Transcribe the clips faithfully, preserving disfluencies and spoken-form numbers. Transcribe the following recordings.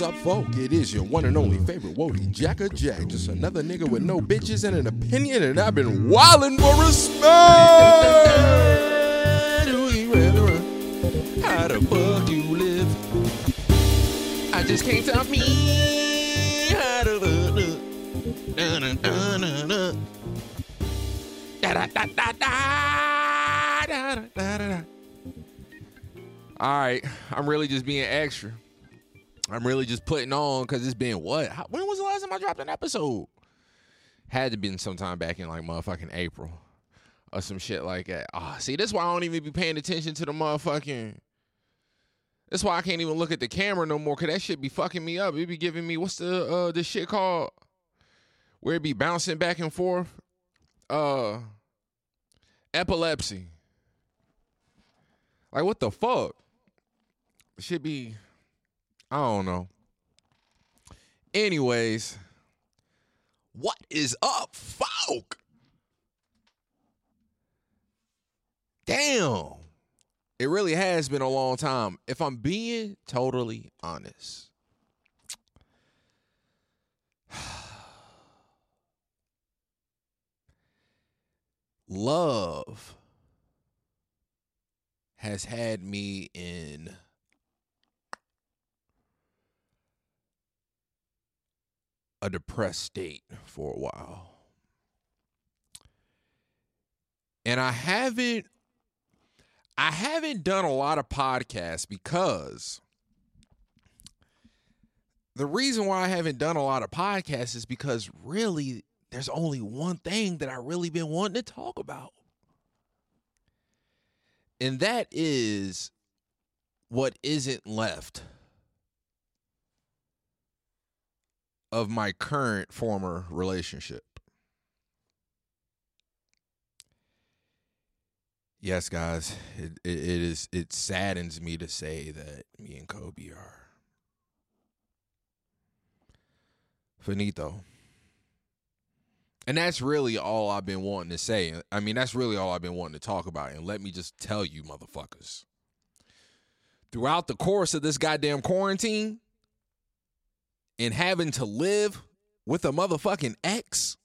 What's up, folk? It is your one and only favorite Woody Jack or Jack. Just another nigga with no bitches and an opinion, and I've been wildin' for respect. How the fuck you live? I just can't tell me how to look. Da da da da da da da da da da da. All right, I'm really just being extra. I'm really just putting on because it's been what? How, when was the last time I dropped an episode? Had to be sometime back in like motherfucking April or some shit like that. Ah, oh, see, that's why I don't even be paying attention to the motherfucking. That's why I can't even look at the camera no more, because that shit be fucking me up. It be giving me, what's the uh, this shit called? Where it be bouncing back and forth? Uh, epilepsy. Like, what the fuck? Should be... I don't know. Anyways, what is up, folk? Damn. It really has been a long time, if I'm being totally honest. Love has had me in... a depressed state for a while. And I haven't I haven't done a lot of podcasts because the reason why I haven't done a lot of podcasts is because really there's only one thing that I really been wanting to talk about. And that is what isn't left of my current former relationship. Yes, guys, it, it, it is. It saddens me to say that me and Kobe are finito, and that's really all I've been wanting to say. I mean, that's really all I've been wanting to talk about. And let me just tell you, motherfuckers, throughout the course of this goddamn quarantine. And having to live with a motherfucking ex?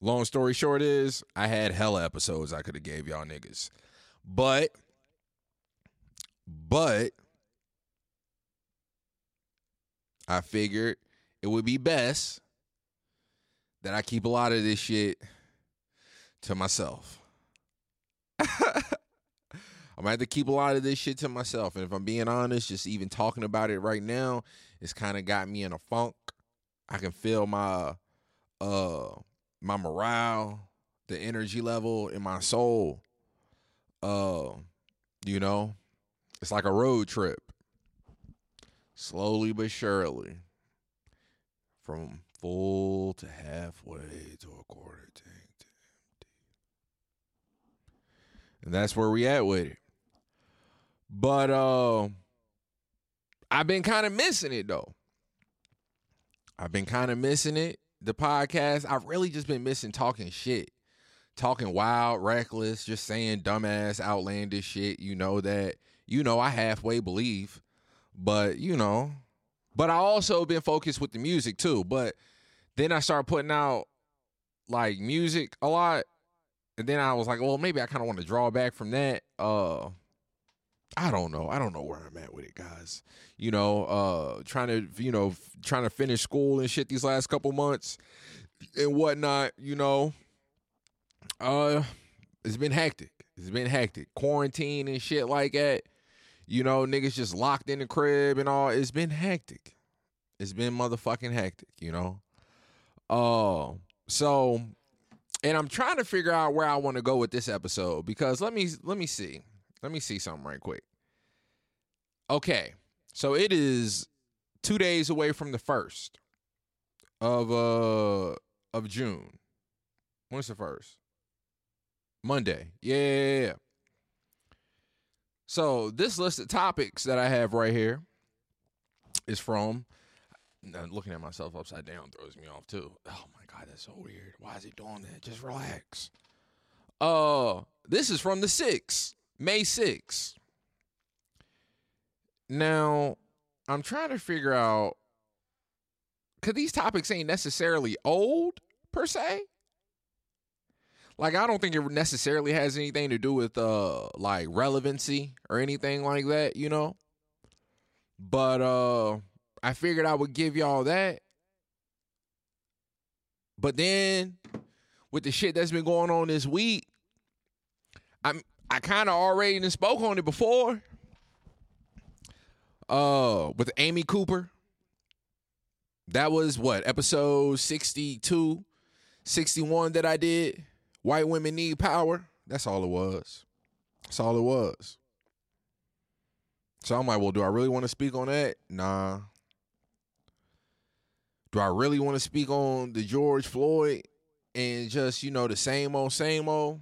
Long story short is, I had hella episodes I could have gave y'all niggas. But, but, I figured it would be best that I keep a lot of this shit to myself. I'm going to have to keep a lot of this shit to myself. And if I'm being honest, just even talking about it right now, it's kind of got me in a funk. I can feel my uh, my morale, the energy level in my soul. Uh, you know, it's like a road trip. Slowly but surely. From full to halfway to a quarter tank to empty. And that's where we at with it. But uh, I've been kind of missing it, though. I've been kind of missing it, the podcast. I've really just been missing talking shit. Talking wild, reckless, just saying dumbass, outlandish shit. You know that. You know I halfway believe. But, you know. But I also been focused with the music, too. But then I started putting out, like, music a lot. And then I was like, well, maybe I kind of want to draw back from that. Uh... I don't know. I don't know where I'm at with it, guys. You know, uh, trying to, you know, f- trying to finish school and shit these last couple months and whatnot, you know. Uh, it's been hectic. It's been hectic. Quarantine and shit like that. You know, niggas just locked in the crib and all. It's been hectic. It's been motherfucking hectic, you know. Uh, so, and I'm trying to figure out where I want to go with this episode because let me, let me see. Let me see something right quick. Okay, so it is two days away from the first of uh of June. When's the first? Monday. Yeah. So this list of topics that I have right here is from. Looking at myself upside down throws me off too. Oh my god, that's so weird. Why is he doing that? Just relax. Uh, this is from the sixth. May sixth. Now, I'm trying to figure out, because these topics ain't necessarily old, per se. Like, I don't think it necessarily has anything to do with, uh, like, relevancy or anything like that, you know? But uh, I figured I would give y'all that. But then, with the shit that's been going on this week, I'm, I kind of already done spoke on it before. Uh, with Amy Cooper. That was, what, episode sixty-two, sixty-one that I did? White women need power. That's all it was. That's all it was. So I'm like, well, do I really want to speak on that? Nah. Do I really want to speak on the George Floyd and just, you know, the same old, same old?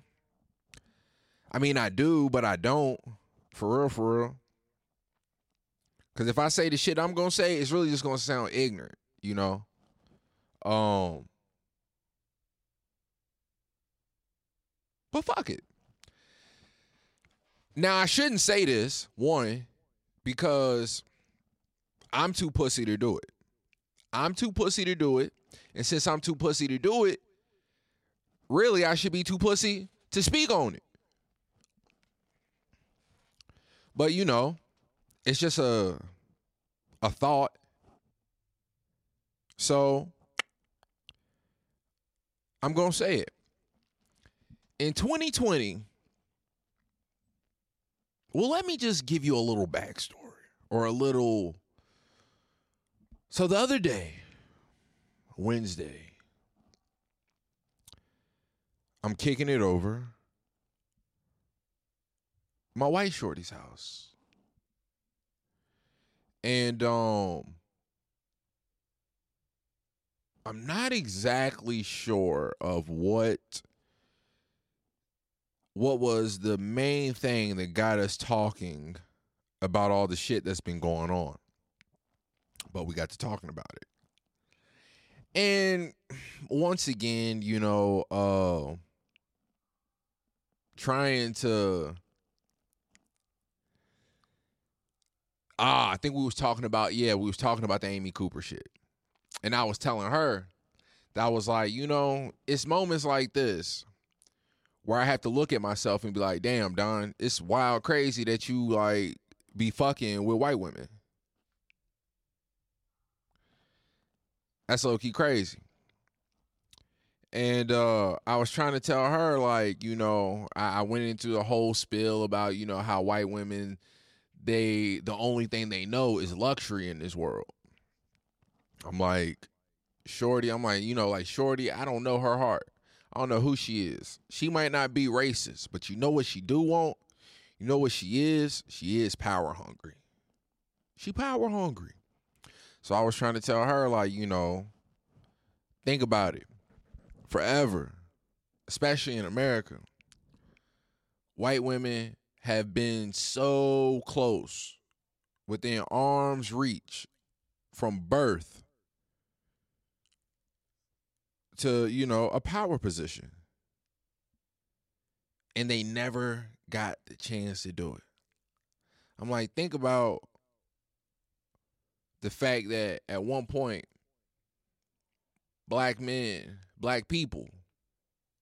I mean, I do, but I don't. For real, for real. Because if I say the shit I'm going to say, it's really just going to sound ignorant, you know? Um, but fuck it. Now, I shouldn't say this, one, because I'm too pussy to do it. I'm too pussy to do it. And since I'm too pussy to do it, really, I should be too pussy to speak on it. But, you know, it's just a a thought. So, I'm going to say it. In twenty twenty, well, let me just give you a little backstory or a little... So the other day, Wednesday, I'm kicking it over my wife Shorty's house. And um, I'm not exactly sure of what, what was the main thing that got us talking about all the shit that's been going on. But we got to talking about it. And once again, you know, uh, trying to, ah, I think we was talking about, yeah, we was talking about the Amy Cooper shit. And I was telling her that I was like, you know, it's moments like this where I have to look at myself and be like, damn, Don, it's wild crazy that you, like, be fucking with white women. That's low-key crazy. And uh, I was trying to tell her, like, you know, I, I went into a whole spiel about, you know, how white women, they, the only thing they know is luxury in this world. I'm like, Shorty, I'm like, you know, like, Shorty, I don't know her heart. I don't know who she is. She might not be racist, but you know what she do want? You know what she is? She is power hungry. She power hungry. So I was trying to tell her, like, you know, think about it. Forever, especially in America, white women have been so close, within arm's reach, from birth to, you know, a power position. And they never got the chance to do it. I'm like, think about the fact that at one point, black men, black people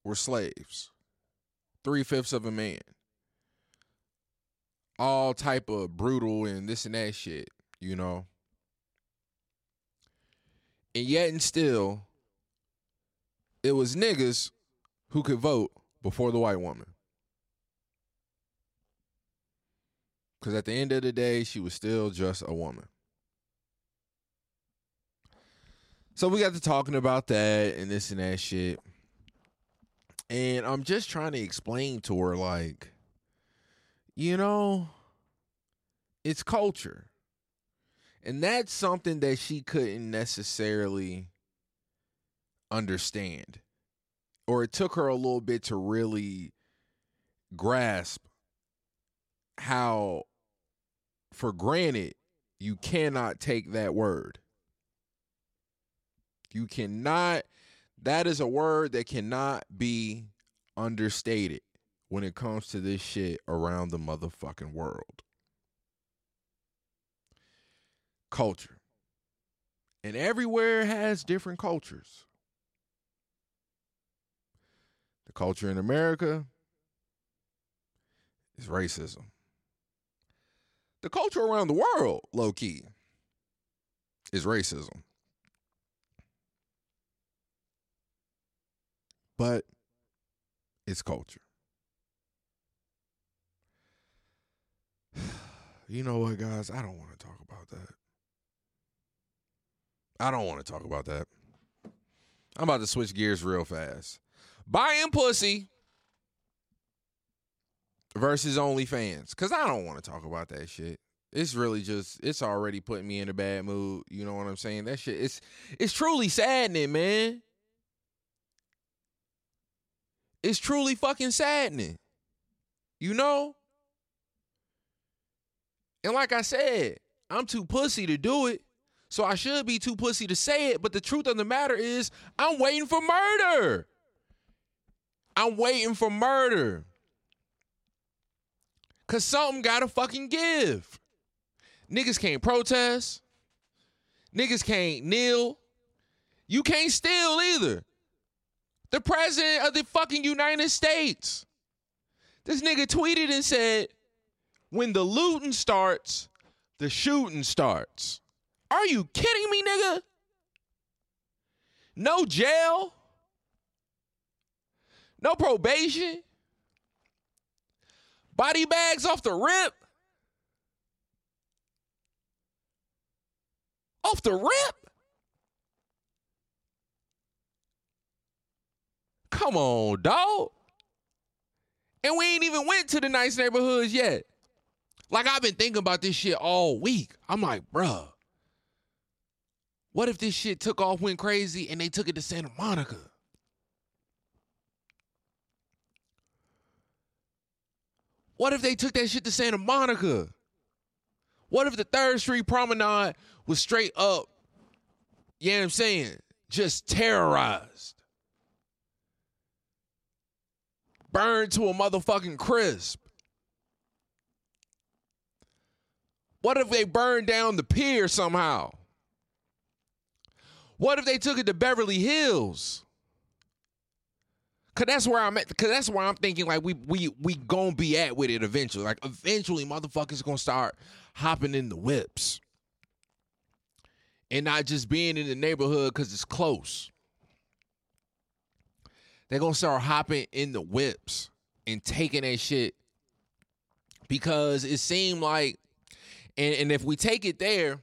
were slaves. Three-fifths of a man. All type of brutal and this and that shit, you know. And yet and still, it was niggas who could vote before the white woman. Because at the end of the day, she was still just a woman. So we got to talking about that and this and that shit. And I'm just trying to explain to her, like, you know, it's culture. And that's something that she couldn't necessarily understand. Or it took her a little bit to really grasp how, for granted, you cannot take that word. You cannot, that is a word that cannot be understated when it comes to this shit around the motherfucking world. culture. And everywhere has different cultures. The culture in America is racism. The culture around the world, low-key, is racism. But it's culture. You know what, guys? I don't want to talk about that. I don't want to talk about that. I'm about to switch gears real fast. Buying pussy versus OnlyFans. Because I don't want to talk about that shit. It's really just, it's already putting me in a bad mood. You know what I'm saying? That shit, it's, it's truly saddening, man. It's truly fucking saddening. You know? And like I said, I'm too pussy to do it. So I should be too pussy to say it. But the truth of the matter is, I'm waiting for murder. I'm waiting for murder. Because something got to fucking give. Niggas can't protest. Niggas can't kneel. You can't steal either. The president of the fucking United States. This nigga tweeted and said, when the looting starts, the shooting starts. Are you kidding me, nigga? No jail. No probation. Body bags off the rip. Off the rip? Come on, dog. And we ain't even went to the nice neighborhoods yet. Like, I've been thinking about this shit all week. I'm like, bruh. What if this shit took off, went crazy, and they took it to Santa Monica? What if they took that shit to Santa Monica? What if the Third Street Promenade was straight up, you know what I'm saying, just terrorized? Burned to a motherfucking crisp. What if they burned down the pier somehow? What if they took it to Beverly Hills? Cause that's where I'm at. Cause that's where I'm thinking like we we we gonna be at with it eventually. Like eventually, motherfuckers gonna start hopping in the whips and not just being in the neighborhood cause it's close. They're gonna start hopping in the whips and taking that shit because it seemed like, and, and if we take it there,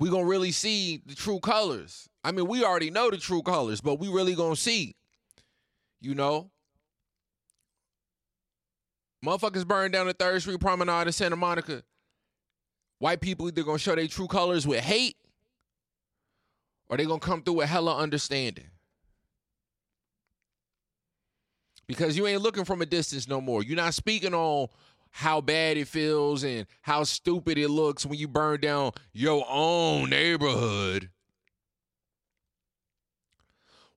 we gonna really see the true colors. I mean, we already know the true colors, but we really gonna see, you know? Motherfuckers burn down the Third Street Promenade in Santa Monica. White people either gonna show their true colors with hate or they gonna come through with hella understanding. Because you ain't looking from a distance no more. You're not speaking on how bad it feels and how stupid it looks when you burn down your own neighborhood.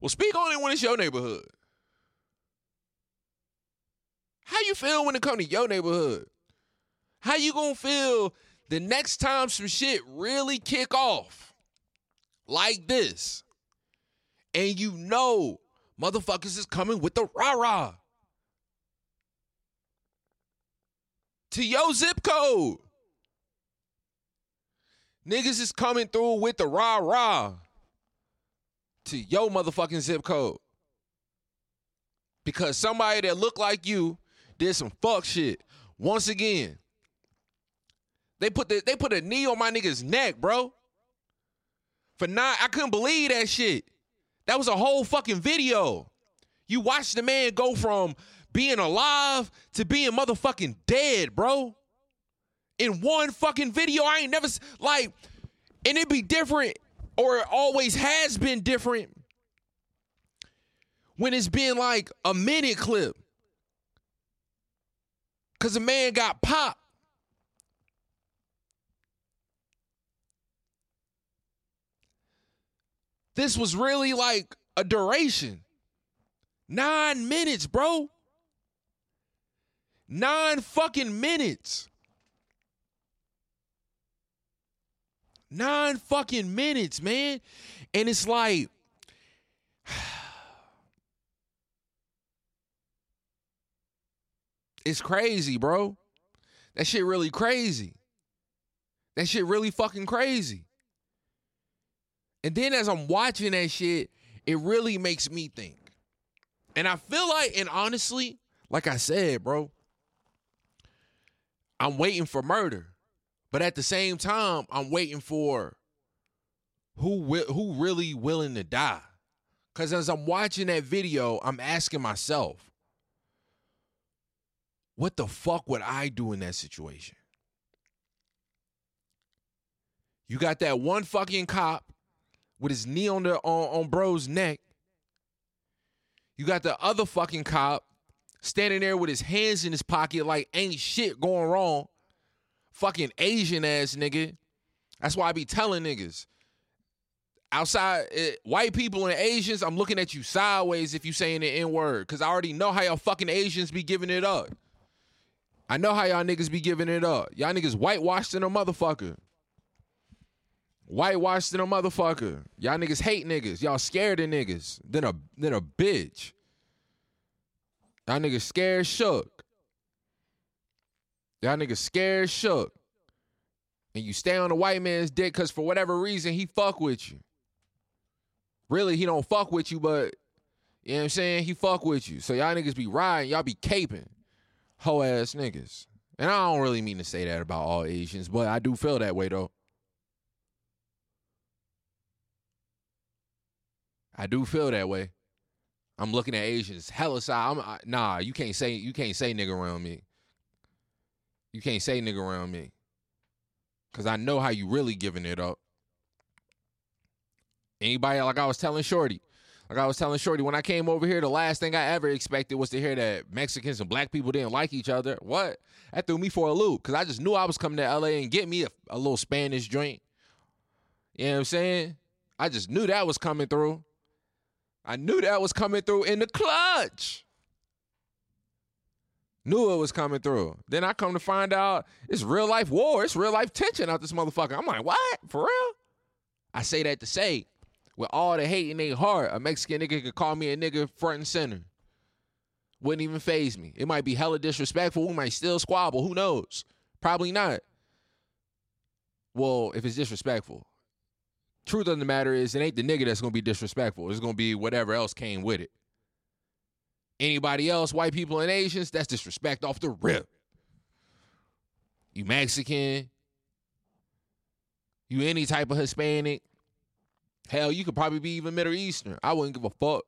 Well, speak on it when it's your neighborhood. How you feel when it comes to your neighborhood? How you gonna feel the next time some shit really kick off like this? And you know motherfuckers is coming with the rah-rah. To your zip code. Niggas is coming through with the rah-rah to your motherfucking zip code. Because somebody that looked like you did some fuck shit. Once again, they put the, they put a knee on my nigga's neck, bro. For not, I couldn't believe that shit. That was a whole fucking video. You watched the man go from being alive to being motherfucking dead, bro. In one fucking video, I ain't never, like, and it be different, or it always has been different when it's been like a minute clip. Because a man got popped. This was really like a duration. Nine minutes, bro. Nine fucking minutes. Nine fucking minutes, man. And it's like, it's crazy, bro. That shit really crazy. That shit really fucking crazy. And then as I'm watching that shit, it really makes me think. And I feel like, and honestly, like I said, bro, I'm waiting for murder. But at the same time, I'm waiting for who wi- who really willing to die. Because as I'm watching that video, I'm asking myself, what the fuck would I do in that situation? You got that one fucking cop with his knee on the on, on bro's neck. You got the other fucking cop standing there with his hands in his pocket like ain't shit going wrong. Fucking Asian ass nigga. That's why I be telling niggas. Outside, it, white people and Asians, I'm looking at you sideways if you saying the N-word. Because I already know how y'all fucking Asians be giving it up. I know how y'all niggas be giving it up. Y'all niggas whitewashed in a motherfucker. Whitewashed in a motherfucker. Y'all niggas hate niggas. Y'all scared of niggas. Then a, then a bitch. Y'all niggas scared shook. Y'all niggas scared shook. And you stay on the white man's dick because for whatever reason, he fuck with you. Really, he don't fuck with you, but you know what I'm saying? He fuck with you. So y'all niggas be riding. Y'all be caping. Hoe ass niggas. And I don't really mean to say that about all Asians, but I do feel that way, though. I do feel that way. I'm looking at Asians hella side. I'm, I, nah, you can't say you can't say nigga around me. You can't say nigga around me. Because I know how you really giving it up. Anybody, like I was telling Shorty, like I was telling Shorty, when I came over here, the last thing I ever expected was to hear that Mexicans and black people didn't like each other. What? That threw me for a loop because I just knew I was coming to L A and get me a, a little Spanish drink. You know what I'm saying? I just knew that was coming through. I knew that was coming through in the clutch. Knew it was coming through. Then I come to find out it's real life war. It's real life tension out this motherfucker. I'm like, what? For real? I say that to say, with all the hate in their heart, a Mexican nigga could call me a nigga front and center. Wouldn't even faze me. It might be hella disrespectful. We might still squabble. Who knows? Probably not. Well, if it's disrespectful. Truth of the matter is, it ain't the nigga that's going to be disrespectful. It's going to be whatever else came with it. Anybody else, white people and Asians, that's disrespect off the rip. You Mexican, you any type of Hispanic, hell, you could probably be even Middle Eastern. I wouldn't give a fuck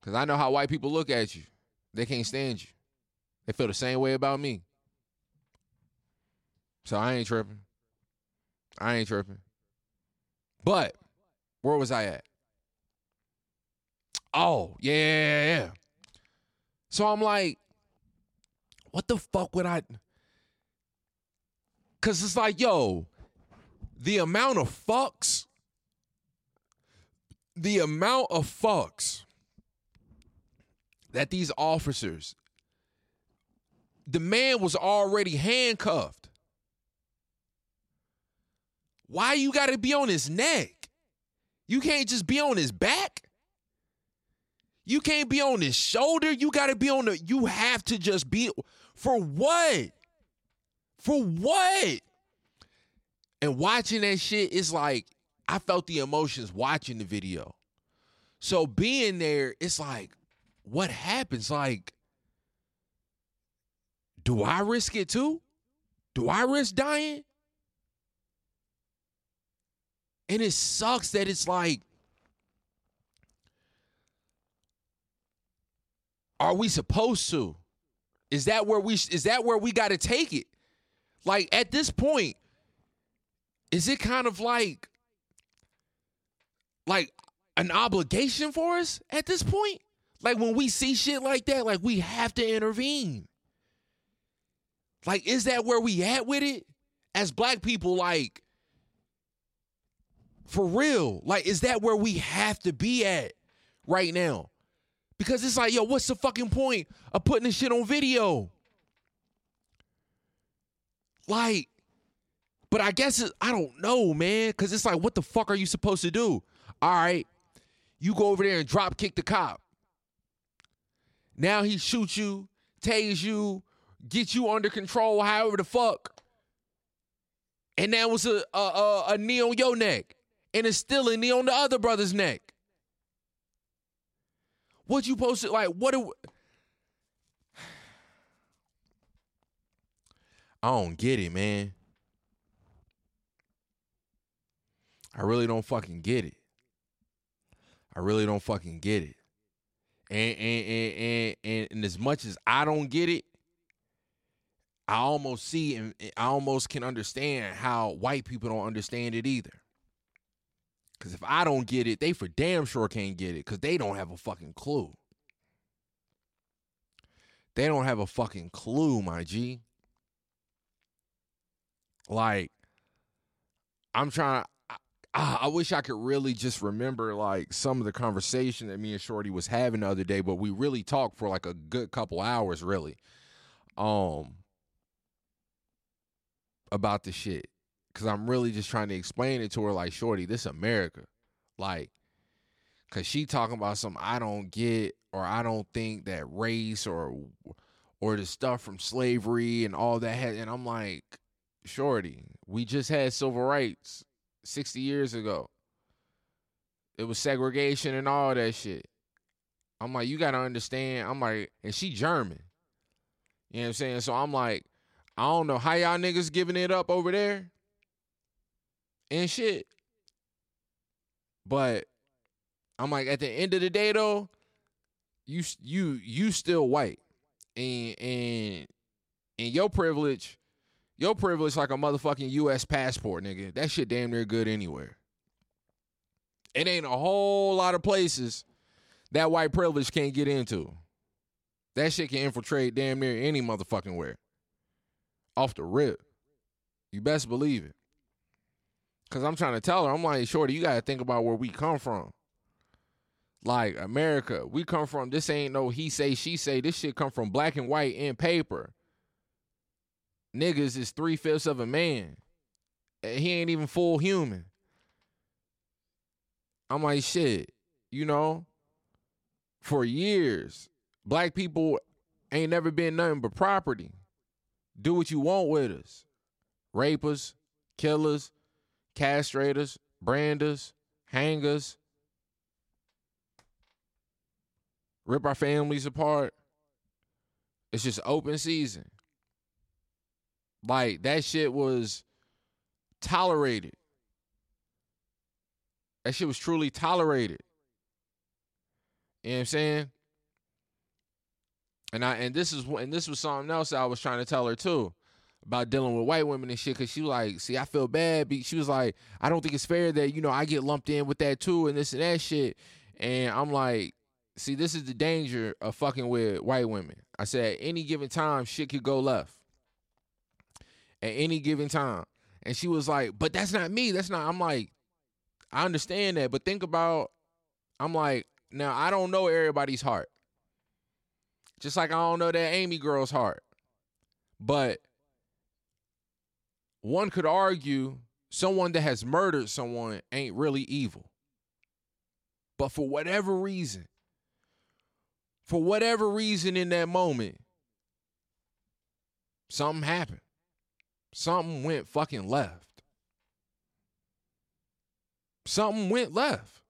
because I know how white people look at you. They can't stand you. They feel the same way about me. So I ain't tripping. I ain't tripping. But where was I at? Oh, yeah, yeah, yeah. So I'm like, what the fuck would I? Because it's like, yo, the amount of fucks, the amount of fucks that these officers, the man was already handcuffed. Why you got to be on his neck? You can't just be on his back. You can't be on his shoulder. You got to be on the, you have to just be, for what? For what? And watching that shit, it's like, I felt the emotions watching the video. So being there, it's like, what happens? Like, do I risk it too? Do I risk dying? And it sucks that it's like, are we supposed to? Is that where we is that where we got to take it? Like at this point, is it kind of like like an obligation for us at this point? Like when we see shit like that, like we have to intervene. Like is that where we at with it? As black people, like for real, like is that where we have to be at right now? Because it's like, yo, what's the fucking point of putting this shit on video? Like, But I guess it, I don't know, man, because it's like, what the fuck are you supposed to do? All right, you go over there and drop kick the cop. Now he shoots you, tase you, get you under control, however the fuck. And that was a, a, a, a knee on your neck. And it's still a knee on the other brother's neck. What you supposed to, like, what do... I don't get it, man. I really don't fucking get it. I really don't fucking get it. And and, and, and, and, and as much as I don't get it, I almost see and I almost can understand how white people don't understand it either. Because if I don't get it, they for damn sure can't get it because they don't have a fucking clue. They don't have a fucking clue, my G. Like, I'm trying I, I wish I could really just remember, like, some of the conversation that me and Shorty was having the other day, but we really talked for, like, a good couple hours, really, um, about the shit. Because I'm really just trying to explain it to her, like, Shorty, this America. Like, because she talking about something I don't get, or I don't think that race or or the stuff from slavery and all that. And I'm like... Shorty, we just had civil rights sixty years ago. It was segregation and all that shit. I'm like, you got to understand. I'm like, and she German. You know what I'm saying? So I'm like, I don't know how y'all niggas giving it up over there and shit. But I'm like, at the end of the day, though, you you you still white. And, and, and your privilege... Your privilege like a motherfucking U S passport, nigga. That shit damn near good anywhere. It ain't a whole lot of places that white privilege can't get into. That shit can infiltrate damn near any motherfucking where. Off the rip. You best believe it. Because I'm trying to tell her, I'm like, Shorty, you got to think about where we come from. Like, America, we come from, this ain't no he say, she say. This shit come from black and white and paper. Niggas is three-fifths of a man. He ain't even full human. I'm like, shit, you know, for years, black people ain't never been nothing but property. Do what you want with us. Rape us, kill us, castrate us, brand us, hang us, rip our families apart. It's just open season. Like, that shit was tolerated. That shit was truly tolerated. You know what I'm saying? And I and this is and this was something else that I was trying to tell her too about dealing with white women and shit. Cause she was like, see, I feel bad. She was like, I don't think it's fair that, you know, I get lumped in with that too and this and that shit. And I'm like, see, this is the danger of fucking with white women. I said, at any given time, shit could go left. At any given time. And she was like, but that's not me. That's not. I'm like, I understand that. But think about, I'm like, now I don't know everybody's heart. Just like I don't know that Amy girl's heart. But one could argue someone that has murdered someone ain't really evil. But for whatever reason, for whatever reason in that moment, something happened. Something went fucking left. Something went left.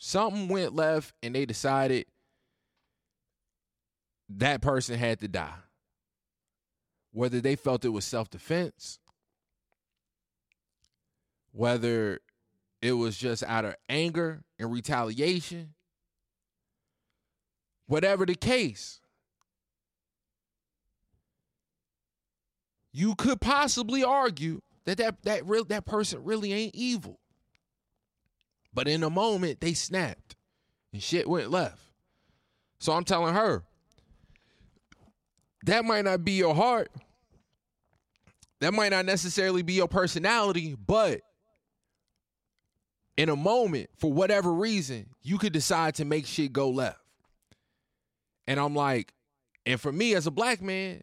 Something went left, and they decided that person had to die. Whether they felt it was self-defense, whether it was just out of anger and retaliation, whatever the case, you could possibly argue that that that real that person really ain't evil. But in a moment, they snapped and shit went left. So I'm telling her, that might not be your heart. That might not necessarily be your personality, but in a moment, for whatever reason, you could decide to make shit go left. And I'm like, and for me as a black man,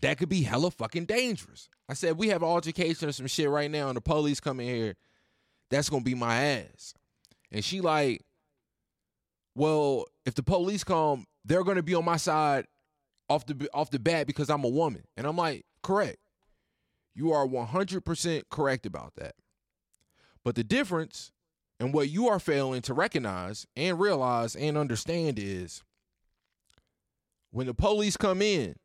that could be hella fucking dangerous. I said, we have an altercation or some shit right now and the police come in here, that's going to be my ass. And she like, well, if the police come, they're going to be on my side off the off the bat because I'm a woman. And I'm like, correct. You are one hundred percent correct about that. But the difference and what you are failing to recognize and realize and understand is when the police come in,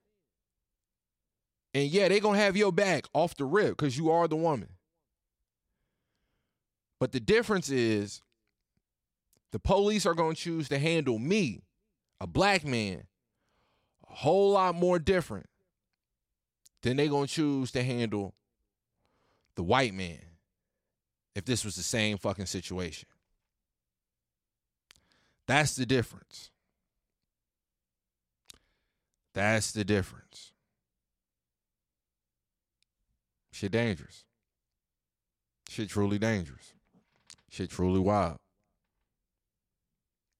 and yeah, they're going to have your back off the rip because you are the woman. But the difference is the police are going to choose to handle me, a black man, a whole lot more different than they're going to choose to handle the white man if this was the same fucking situation. That's the difference. That's the difference. Shit dangerous. Shit truly dangerous. Shit truly wild.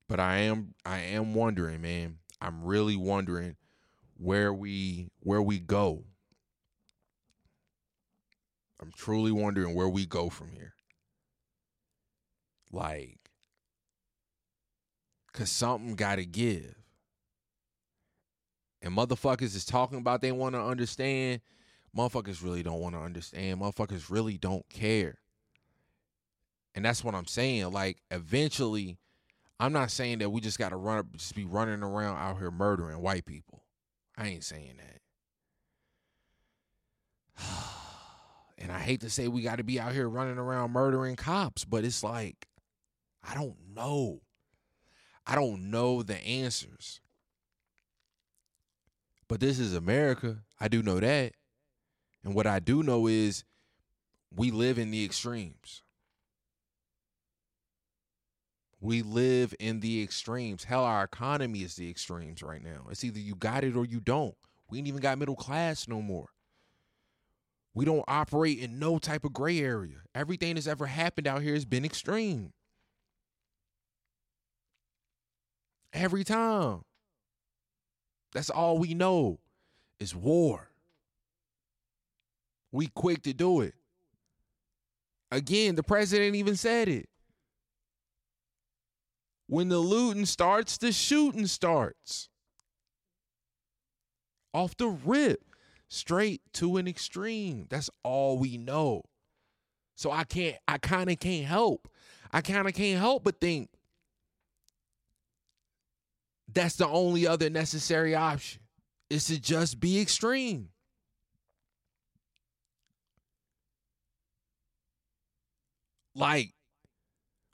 But I am I am wondering, man. I'm really wondering where we where we go. I'm truly wondering where we go from here. Like, cause something gotta give. And motherfuckers is talking about they want to understand. Motherfuckers really don't want to understand. Motherfuckers really don't care. And that's what I'm saying. Like, eventually, I'm not saying that we just got to run up, just be running around out here murdering white people. I ain't saying that. And I hate to say we got to be out here running around murdering cops, but it's like, I don't know. I don't know the answers. But this is America. I do know that. And what I do know is we live in the extremes. We live in the extremes. Hell, our economy is the extremes right now. It's either you got it or you don't. We ain't even got middle class no more. We don't operate in no type of gray area. Everything that's ever happened out here has been extreme. Every time. That's all we know is war. We quick to do it. Again, the president even said it. When the looting starts, the shooting starts. Off the rip, straight to an extreme. That's all we know. So I can't, I kind of can't help. I kind of can't help but think that's the only other necessary option is to just be extreme. Like,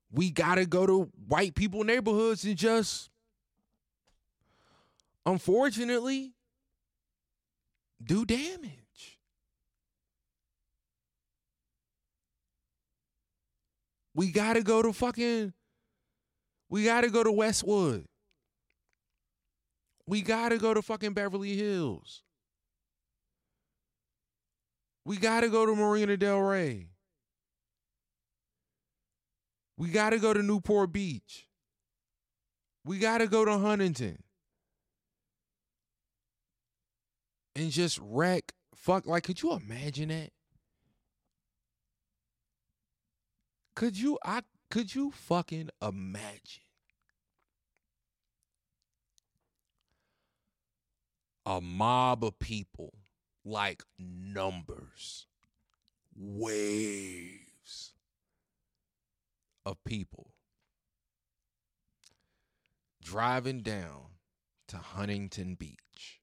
we gotta go to white people neighborhoods and just, unfortunately, do damage. We gotta go to fucking, we gotta go to Westwood. We gotta go to fucking Beverly Hills. We gotta go to Marina Del Rey. We got to go to Newport Beach. We got to go to Huntington. And just wreck. Fuck. Like, could you imagine that? Could you, I, could you fucking imagine? A mob of people, like numbers, waves of people driving down to Huntington Beach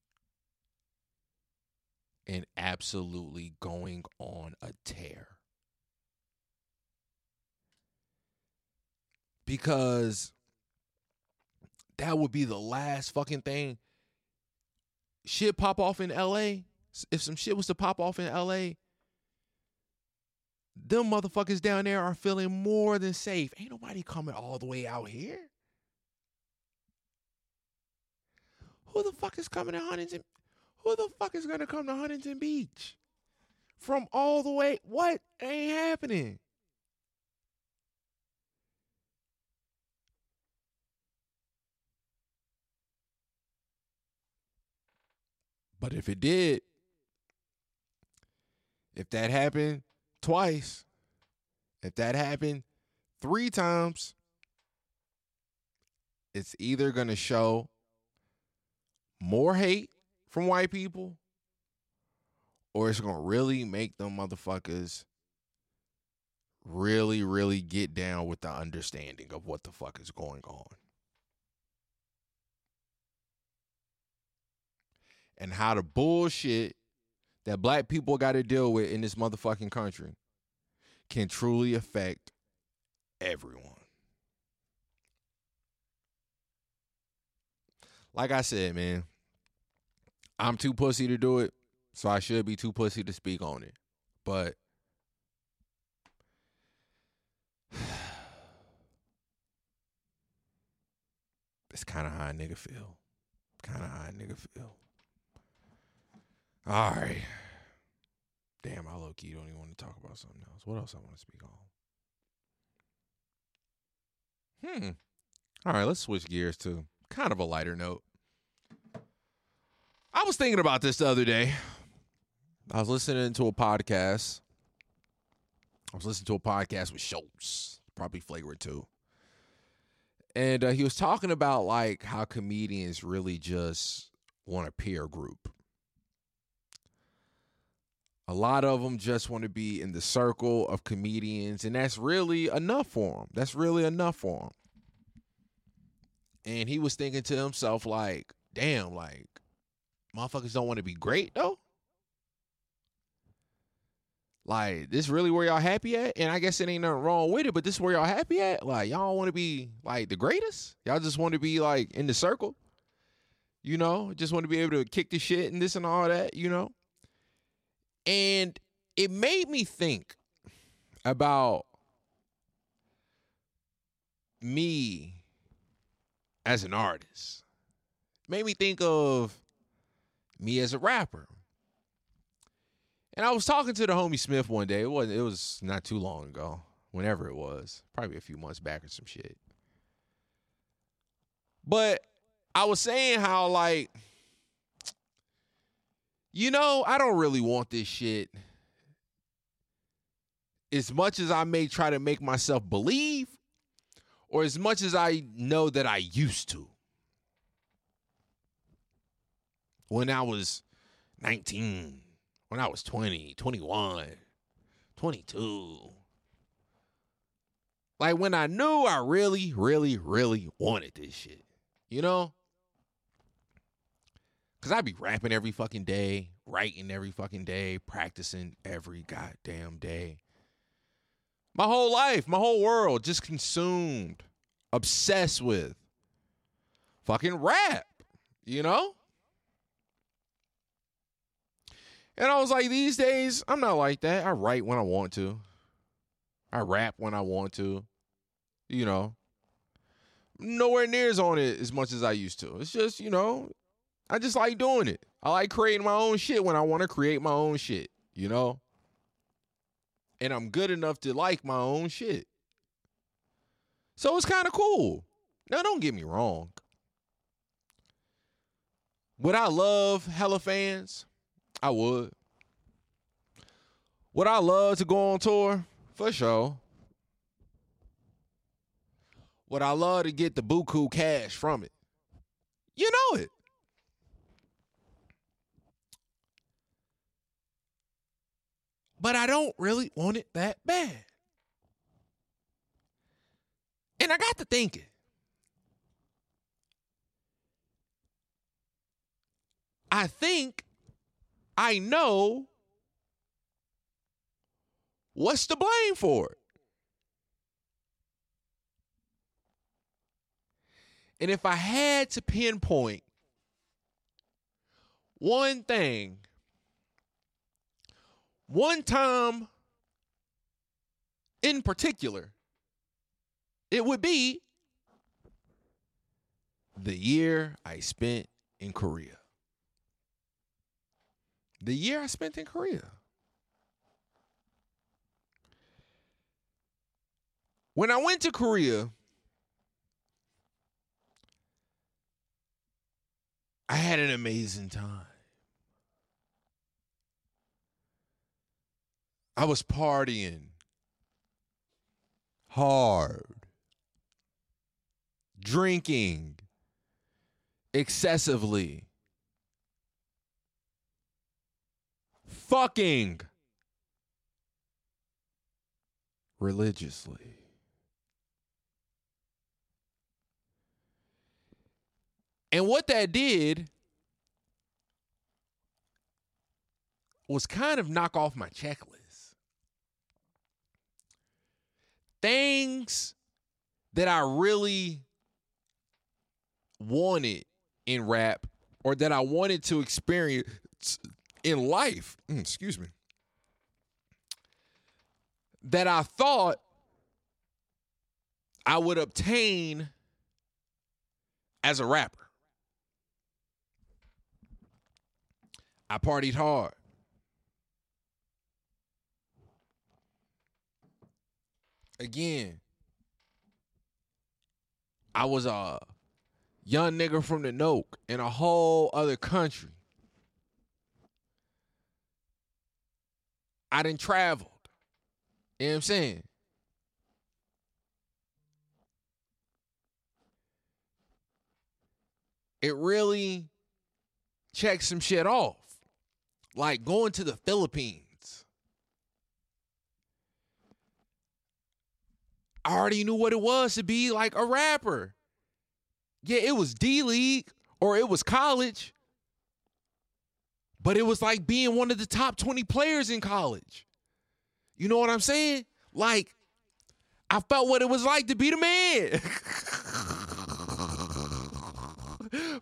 and absolutely going on a tear. Because that would be the last fucking thing. Shit pop off in L A. If some shit was to pop off in L A, them motherfuckers down there are feeling more than safe. Ain't nobody coming all the way out here. Who the fuck is coming to Huntington? Who the fuck is going to come to Huntington Beach? From all the way, what ain't happening? But if it did, If that happened twice, if that happened three times, it's either going to show more hate from white people or it's going to really make them motherfuckers really, really get down with the understanding of what the fuck is going on and how the bullshit that black people got to deal with in this motherfucking country can truly affect everyone. Like I said, man, I'm too pussy to do it, so I should be too pussy to speak on it. But it's kind of how a nigga feel. Kind of how a nigga feel. All right. Damn, I low-key don't even want to talk about something else. What else I want to speak on? Hmm. All right, let's switch gears to kind of a lighter note. I was thinking about this the other day. I was listening to a podcast. I was listening to a podcast with Schultz, probably Flagrant too. And uh, he was talking about like how comedians really just want a peer group. A lot of them just want to be in the circle of comedians, and that's really enough for them. That's really enough for them. And he was thinking to himself, like, damn, like, motherfuckers don't want to be great, though? Like, this really where y'all happy at? And I guess it ain't nothing wrong with it, but this is where y'all happy at? Like, y'all don't want to be, like, the greatest? Y'all just want to be, like, in the circle? You know? Just want to be able to kick the shit and this and all that, you know? And it made me think about me as an artist. Made me think of me as a rapper. And I was talking to the homie Smith one day. It wasn't, it was not too long ago, whenever it was, probably a few months back or some shit. But I was saying how, like, you know, I don't really want this shit. As much as I may try to make myself believe, or as much as I know that I used to. When I was nineteen, when I was twenty, twenty-one, twenty-two. Like when I knew I really, really, really wanted this shit, you know? Because I'd be rapping every fucking day, writing every fucking day, practicing every goddamn day. My whole life, my whole world just consumed, obsessed with fucking rap, you know? And I was like, these days, I'm not like that. I write when I want to. I rap when I want to. You know, nowhere near as on it as much as I used to. It's just, you know, I just like doing it. I like creating my own shit when I want to create my own shit, you know? And I'm good enough to like my own shit. So it's kind of cool. Now, don't get me wrong. Would I love hella fans? I would. Would I love to go on tour? For sure. Would I love to get the buku cash from it? You know it. But I don't really want it that bad. And I got to thinking. I think I know what's to blame for it. And if I had to pinpoint one thing, one time in particular, it would be the year I spent in Korea. The year I spent in Korea. When I went to Korea, I had an amazing time. I was partying hard, drinking excessively, fucking religiously. And what that did was kind of knock off my checklist. Things that I really wanted in rap, or that I wanted to experience in life, excuse me, that I thought I would obtain as a rapper. I partied hard. Again, I was a young nigga from the Noke in a whole other country. I done traveled. You know what I'm saying? It really checked some shit off. Like going to the Philippines. I already knew what it was to be like a rapper. Yeah, it was D-League or it was college, but it was like being one of the top twenty players in college. You know what I'm saying? Like, I felt what it was like to be the man.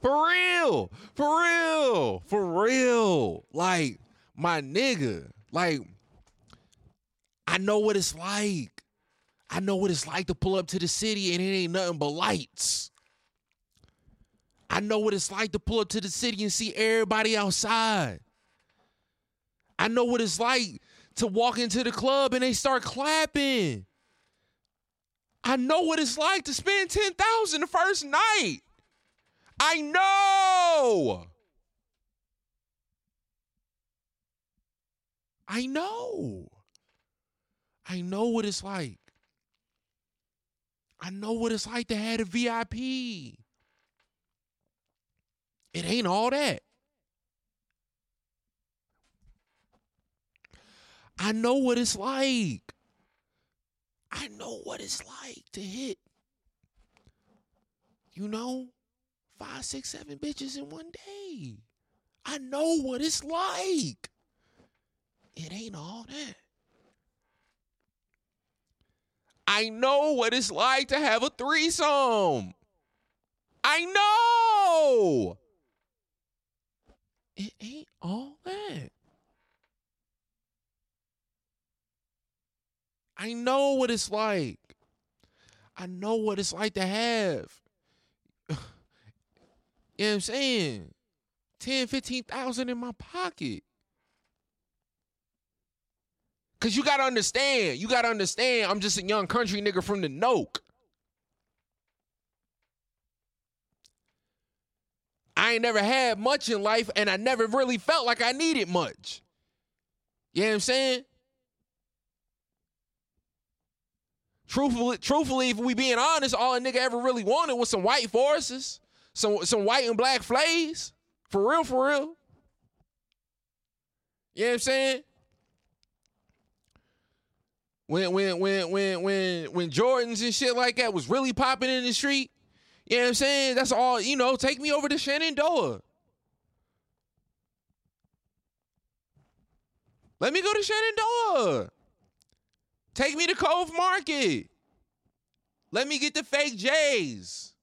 For real, for real, for real. Like, my nigga, like, I know what it's like. I know what it's like to pull up to the city and it ain't nothing but lights. I know what it's like to pull up to the city and see everybody outside. I know what it's like to walk into the club and they start clapping. I know what it's like to spend ten thousand dollars the first night. I know. I know. I know what it's like. I know what it's like to have a V I P. It ain't all that. I know what it's like. I know what it's like to hit, you know, five, six, seven bitches in one day. I know what it's like. It ain't all that. I know what it's like to have a threesome. I know. It ain't all that. I know what it's like. I know what it's like to have, you know what I'm saying, ten, fifteen thousand in my pocket. Because you got to understand, you got to understand, I'm just a young country nigga from the Noke. I ain't never had much in life, and I never really felt like I needed much. You know what I'm saying? Truthfully, truthfully, if we being honest, all a nigga ever really wanted was some white forces, some, some white and black flays. For real, for real. You know what I'm saying? When when when when when when Jordans and shit like that was really popping in the street, you know what I'm saying? That's all, you know, take me over to Shenandoah. Let me go to Shenandoah. Take me to Cove Market. Let me get the fake J's.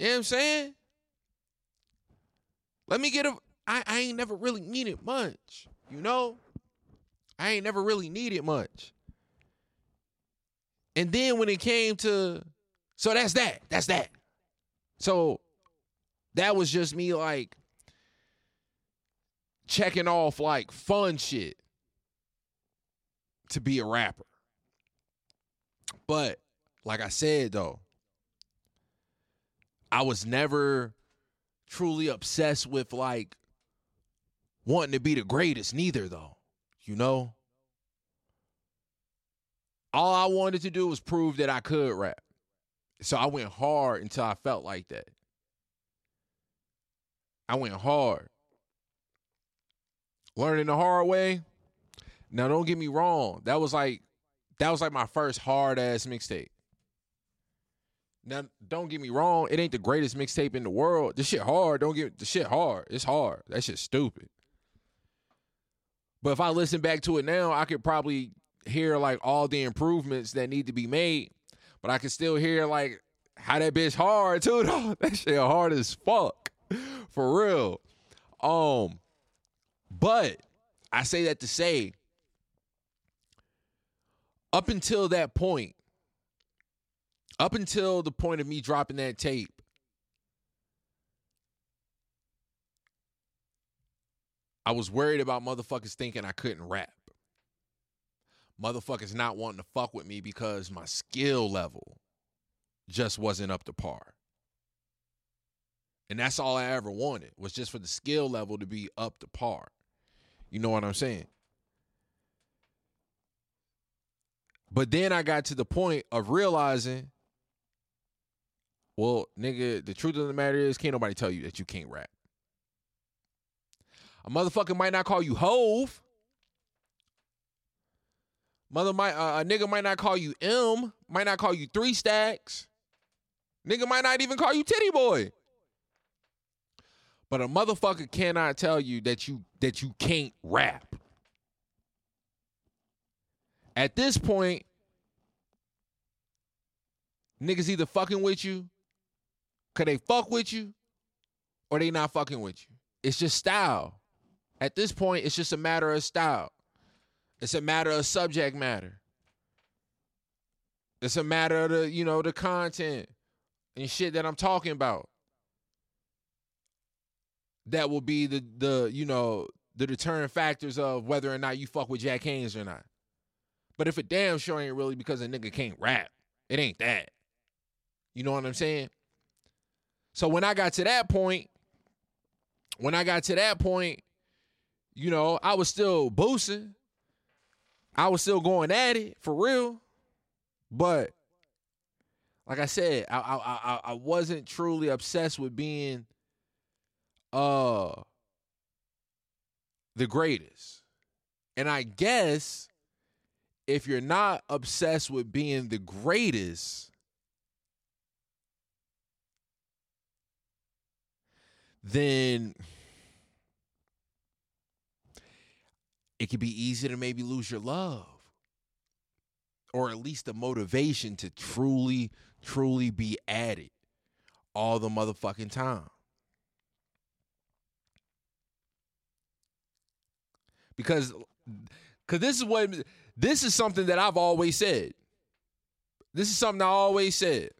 You know what I'm saying? Let me get a I, I ain't never really needed much, you know? I ain't never really needed much. And then when it came to, so that's that, that's that. So that was just me like checking off like fun shit to be a rapper. But like I said though, I was never truly obsessed with like wanting to be the greatest neither, though, you know? All I wanted to do was prove that I could rap. So I went hard until I felt like that. I went hard. Learning the hard way. Now, don't get me wrong. That was like, that was like my first hard-ass mixtape. Now, don't get me wrong. It ain't the greatest mixtape in the world. This shit hard. Don't get, this shit hard. It's hard. That shit's stupid. But if I listen back to it now, I could probably hear, like, all the improvements that need to be made. But I can still hear, like, how that bitch hard, too, though. That shit hard as fuck. For real. Um, but I say that to say, up until that point, up until the point of me dropping that tape, I was worried about motherfuckers thinking I couldn't rap. Motherfuckers not wanting to fuck with me because my skill level just wasn't up to par. And that's all I ever wanted, was just for the skill level to be up to par. You know what I'm saying? But then I got to the point of realizing, well, nigga, the truth of the matter is, can't nobody tell you that you can't rap. A motherfucker might not call you Hove. Mother might, uh, a nigga might not call you M, might not call you Three Stacks. Nigga might not even call you Titty Boy. But a motherfucker cannot tell you that you that you can't rap. At this point, niggas either fucking with you, cause they fuck with you, or they not fucking with you. It's just style. At this point, it's just a matter of style. It's a matter of subject matter. It's a matter of the, you know, the content and shit that I'm talking about. That will be the, the you know, the deterrent factors of whether or not you fuck with Jack Haynes or not. But if it damn sure ain't really because a nigga can't rap, it ain't that. You know what I'm saying? So when I got to that point, when I got to that point, you know, I was still boosting. I was still going at it for real, but like I said, I I I, I wasn't truly obsessed with being uh the greatest. And I guess if you're not obsessed with being the greatest, then it could be easy to maybe lose your love, or at least the motivation to truly, truly be at it all the motherfucking time. Because, because this is what, this is something that I've always said. This is something I always said.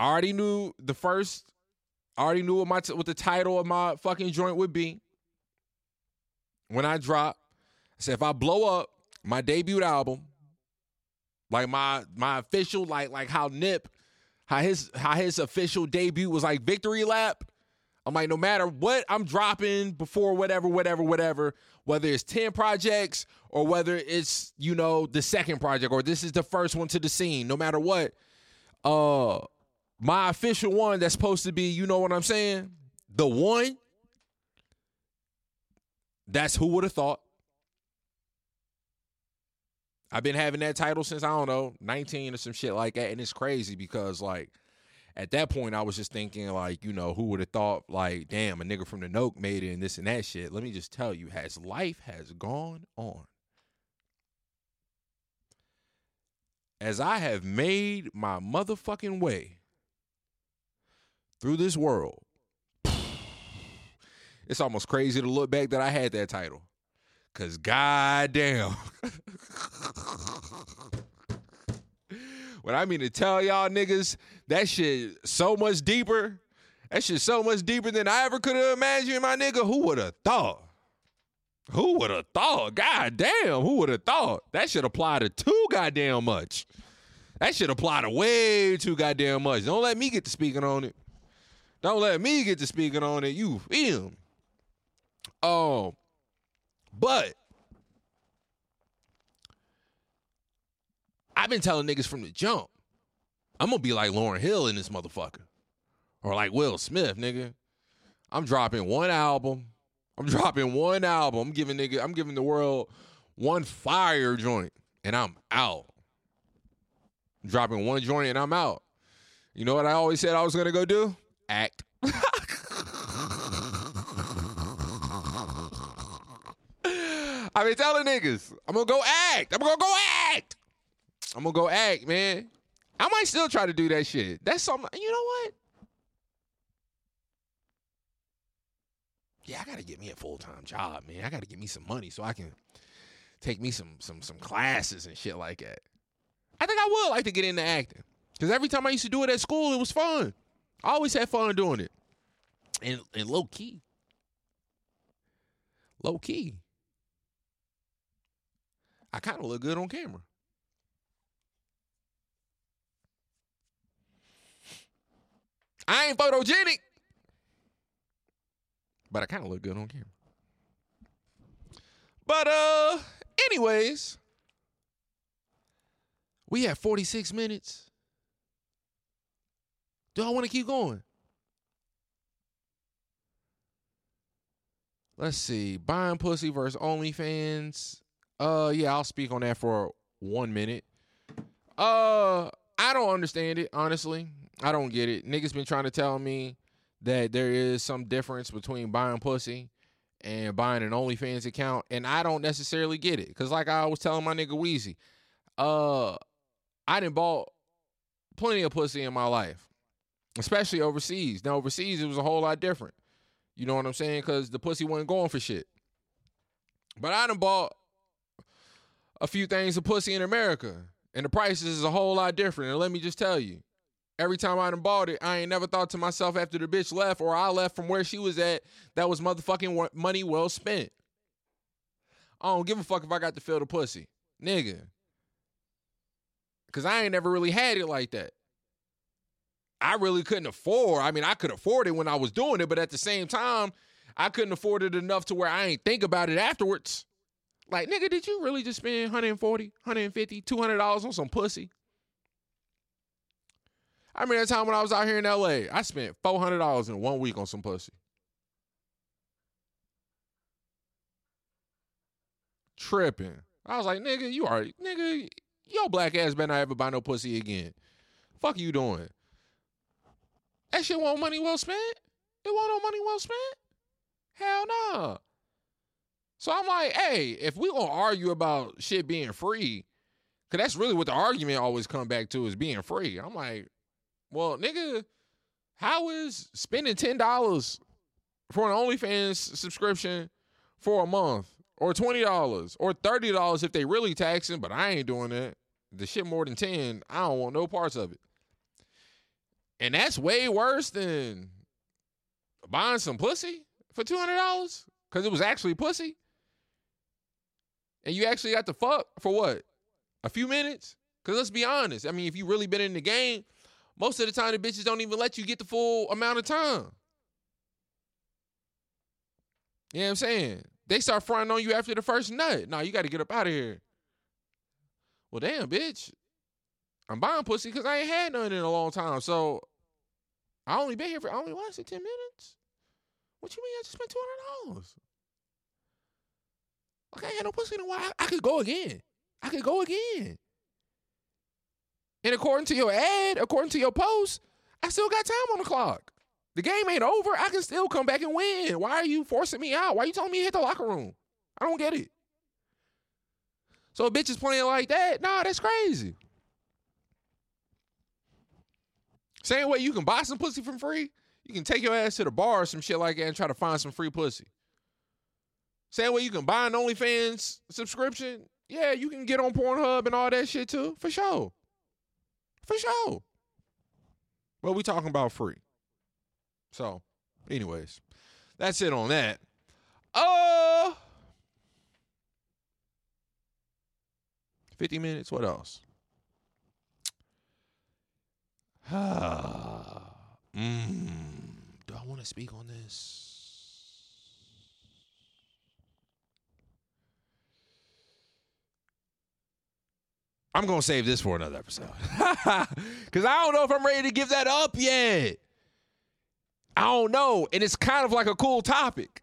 I already knew the first, I already knew what my, what the title of my fucking joint would be. When I drop, I said, if I blow up my debut album, like my my official, like like how Nip, how his how his official debut was like Victory Lap. I'm like, no matter what I'm dropping before whatever, whatever, whatever, whether it's ten projects or whether it's, you know, the second project or this is the first one to the scene, no matter what, uh, my official one that's supposed to be, you know what I'm saying, the one. That's who would have thought. I've been having that title since, I don't know, nineteen or some shit like that. And it's crazy because, like, at that point, I was just thinking, like, you know, who would have thought, like, damn, a nigga from the Noke made it and this and that shit. Let me just tell you, as life has gone on, as I have made my motherfucking way through this world, it's almost crazy to look back that I had that title. Because goddamn. What I mean to tell y'all niggas, that shit so much deeper. That shit so much deeper than I ever could have imagined, my nigga. Who would have thought? Who would have thought? Goddamn, who would have thought? That shit apply to too goddamn much. That shit apply to way too goddamn much. Don't let me get to speaking on it. Don't let me get to speaking on it. You feel me? Um, but I've been telling niggas from the jump, I'm gonna be like Lauryn Hill in this motherfucker, or like Will Smith, nigga. I'm dropping one album. I'm dropping one album. I'm giving nigga. I'm giving the world one fire joint, and I'm out. I'm dropping one joint, and I'm out. You know what I always said I was gonna go do? Act. I've been telling niggas, I'm gonna go act. I'm gonna go act. I'm gonna go act, man. I might still try to do that shit. That's something. You know what? Yeah, I gotta get me a full-time job, man. I gotta get me some money so I can take me some some some classes and shit like that. I think I would like to get into acting. Because every time I used to do it at school, it was fun. I always had fun doing it. And and low key. Low key. I kind of look good on camera. I ain't photogenic, but I kind of look good on camera. But uh, anyways, we have forty-six minutes. Do I want to keep going? Let's see. Buying pussy versus OnlyFans. Uh, yeah, I'll speak on that for one minute. Uh, I don't understand it, honestly. I don't get it. Niggas been trying to tell me that there is some difference between buying pussy and buying an OnlyFans account, and I don't necessarily get it. Because like I was telling my nigga Weezy, uh, I done bought plenty of pussy in my life, especially overseas. Now, overseas, it was a whole lot different. You know what I'm saying? Because the pussy wasn't going for shit. But I done bought a few things of pussy in America, and the prices is a whole lot different. And let me just tell you, every time I done bought it, I ain't never thought to myself after the bitch left or I left from where she was at, that was motherfucking money well spent. I don't give a fuck if I got to feel the pussy, nigga. Because I ain't never really had it like that. I really couldn't afford. I mean, I could afford it when I was doing it, but at the same time, I couldn't afford it enough to where I ain't think about it afterwards. Like, nigga, did you really just spend one forty, one fifty, two hundred dollars on some pussy? I remember that time when I was out here in L A, I spent four hundred dollars in one week on some pussy. Tripping. I was like, nigga, you already, nigga, your black ass better not ever buy no pussy again. Fuck you doing? That shit want money well spent? It want no money well spent? Hell no. Nah. So I'm like, hey, if we gonna argue about shit being free, because that's really what the argument always come back to is being free. I'm like, well, nigga, how is spending ten dollars for an OnlyFans subscription for a month or twenty dollars or thirty dollars if they really taxing, but I ain't doing that. The shit more than ten, I don't want no parts of it. And that's way worse than buying some pussy for two hundred dollars because it was actually pussy. And you actually got to fuck for what? A few minutes? Because let's be honest. I mean, if you really been in the game, most of the time, the bitches don't even let you get the full amount of time. You know what I'm saying? They start fronting on you after the first nut. Nah, you got to get up out of here. Well, damn, bitch. I'm buying pussy because I ain't had none in a long time. So I only been here for, I only watched it ten minutes. What you mean I just spent two hundred dollars? Like, I ain't had no pussy in a while. I, I could go again. I could go again. And according to your ad, according to your post, I still got time on the clock. The game ain't over. I can still come back and win. Why are you forcing me out? Why are you telling me to hit the locker room? I don't get it. So a bitch is playing like that? Nah, that's crazy. Same way you can buy some pussy for free, you can take your ass to the bar or some shit like that and try to find some free pussy. Same way you can buy an OnlyFans subscription. Yeah, you can get on Pornhub and all that shit too, for sure. For sure. But we talking about free. So, anyways, that's it on that. Uh, fifty minutes, what else? mm, do I want to speak on this? I'm going to save this for another episode. Because I don't know if I'm ready to give that up yet. I don't know. And it's kind of like a cool topic.